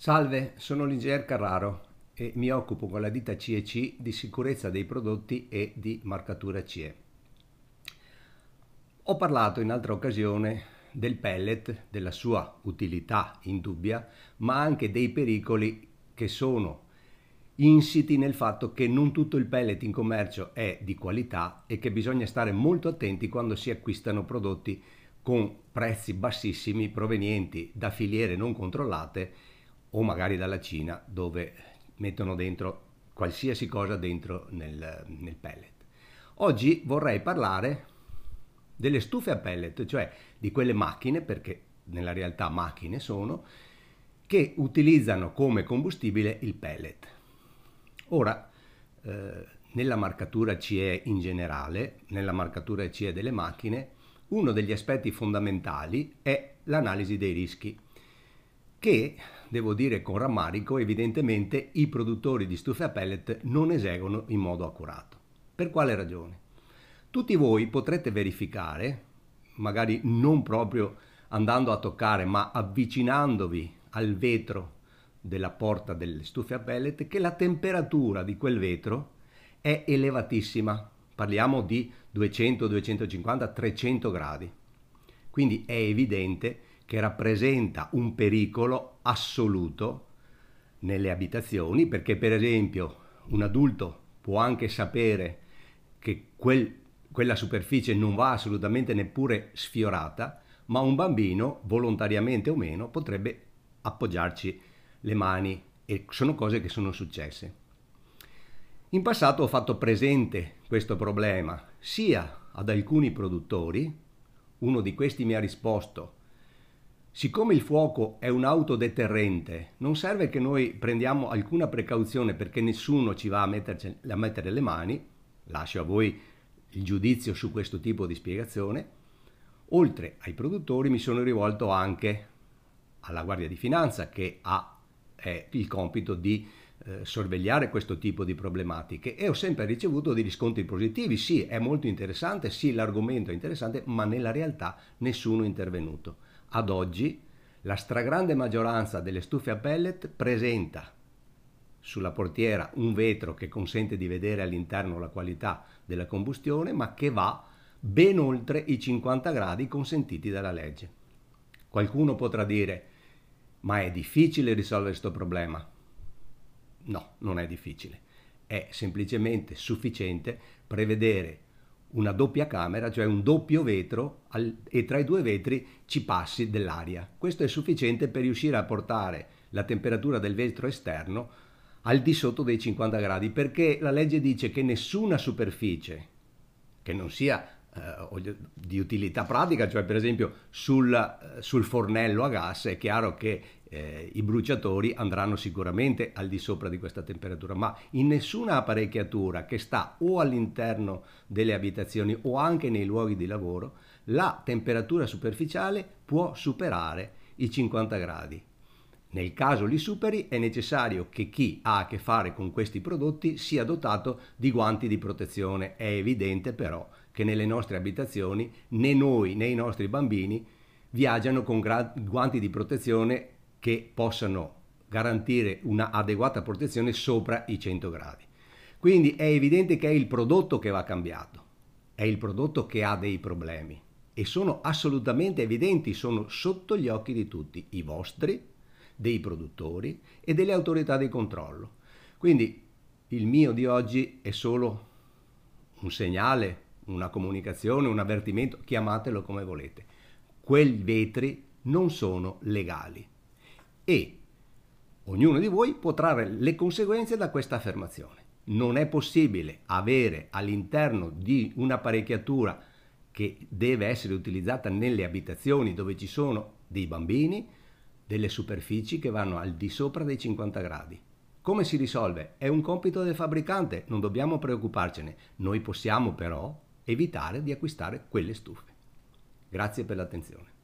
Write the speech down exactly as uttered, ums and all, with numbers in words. Salve, sono l'ingegner Carraro e mi occupo con la ditta C E C di sicurezza dei prodotti e di marcatura C E. Ho parlato in altra occasione del pellet, della sua utilità indubbia, ma anche dei pericoli che sono insiti nel fatto che non tutto il pellet in commercio è di qualità e che bisogna stare molto attenti quando si acquistano prodotti con prezzi bassissimi provenienti da filiere non controllate o magari dalla Cina, dove mettono dentro qualsiasi cosa dentro nel, nel pellet. Oggi vorrei parlare delle stufe a pellet, cioè di quelle macchine, perché nella realtà macchine sono, che utilizzano come combustibile il pellet. Ora, eh, nella marcatura C E in generale, nella marcatura C E delle macchine, uno degli aspetti fondamentali è l'analisi dei rischi, che, devo dire con rammarico, evidentemente i produttori di stufe a pellet non eseguono in modo accurato. Per quale ragione? Tutti voi potrete verificare, magari non proprio andando a toccare, ma avvicinandovi al vetro della porta delle stufe a pellet, che la temperatura di quel vetro è elevatissima. Parliamo di duecento, duecentocinquanta, trecento gradi. Quindi è evidente che rappresenta un pericolo assoluto nelle abitazioni, perché per esempio un adulto può anche sapere che quel, quella superficie non va assolutamente neppure sfiorata, ma un bambino, volontariamente o meno, potrebbe appoggiarci le mani, e sono cose che sono successe. In passato ho fatto presente questo problema sia ad alcuni produttori, uno di questi mi ha risposto: siccome il fuoco è un autodeterrente, non serve che noi prendiamo alcuna precauzione perché nessuno ci va a, metterci, a mettere le mani. Lascio a voi il giudizio su questo tipo di spiegazione. Oltre ai produttori mi sono rivolto anche alla Guardia di Finanza, che ha eh, il compito di eh, sorvegliare questo tipo di problematiche, e ho sempre ricevuto dei riscontri positivi. Sì, è molto interessante, sì, l'argomento è interessante, ma nella realtà nessuno è intervenuto. Ad oggi la stragrande maggioranza delle stufe a pellet presenta sulla portiera un vetro che consente di vedere all'interno la qualità della combustione, ma che va ben oltre i cinquanta gradi consentiti dalla legge. Qualcuno potrà dire: ma è difficile risolvere questo problema? No, non è difficile. È semplicemente sufficiente prevedere una doppia camera, cioè un doppio vetro, e tra i due vetri ci passi dell'aria. Questo è sufficiente per riuscire a portare la temperatura del vetro esterno al di sotto dei cinquanta gradi, perché la legge dice che nessuna superficie che non sia eh, di utilità pratica, cioè per esempio sul, sul fornello a gas, è chiaro che eh, i bruciatori andranno sicuramente al di sopra di questa temperatura, ma in nessuna apparecchiatura che sta o all'interno delle abitazioni o anche nei luoghi di lavoro la temperatura superficiale può superare i cinquanta gradi. Nel caso li superi è necessario che chi ha a che fare con questi prodotti sia dotato di guanti di protezione. È evidente però che nelle nostre abitazioni né noi né i nostri bambini viaggiano con guanti di protezione che possano garantire una adeguata protezione sopra i cento gradi. Quindi è evidente che è il prodotto che va cambiato, è il prodotto che ha dei problemi, e sono assolutamente evidenti, sono sotto gli occhi di tutti, i vostri, dei produttori e delle autorità di controllo. Quindi il mio di oggi è solo un segnale, una comunicazione, un avvertimento, chiamatelo come volete. Quei vetri non sono legali e ognuno di voi può trarre le conseguenze da questa affermazione. Non è possibile avere all'interno di un'apparecchiatura che deve essere utilizzata nelle abitazioni dove ci sono dei bambini delle superfici che vanno al di sopra dei cinquanta gradi. Come si risolve? È un compito del fabbricante, non dobbiamo preoccuparcene. Noi possiamo però evitare di acquistare quelle stufe. Grazie per l'attenzione.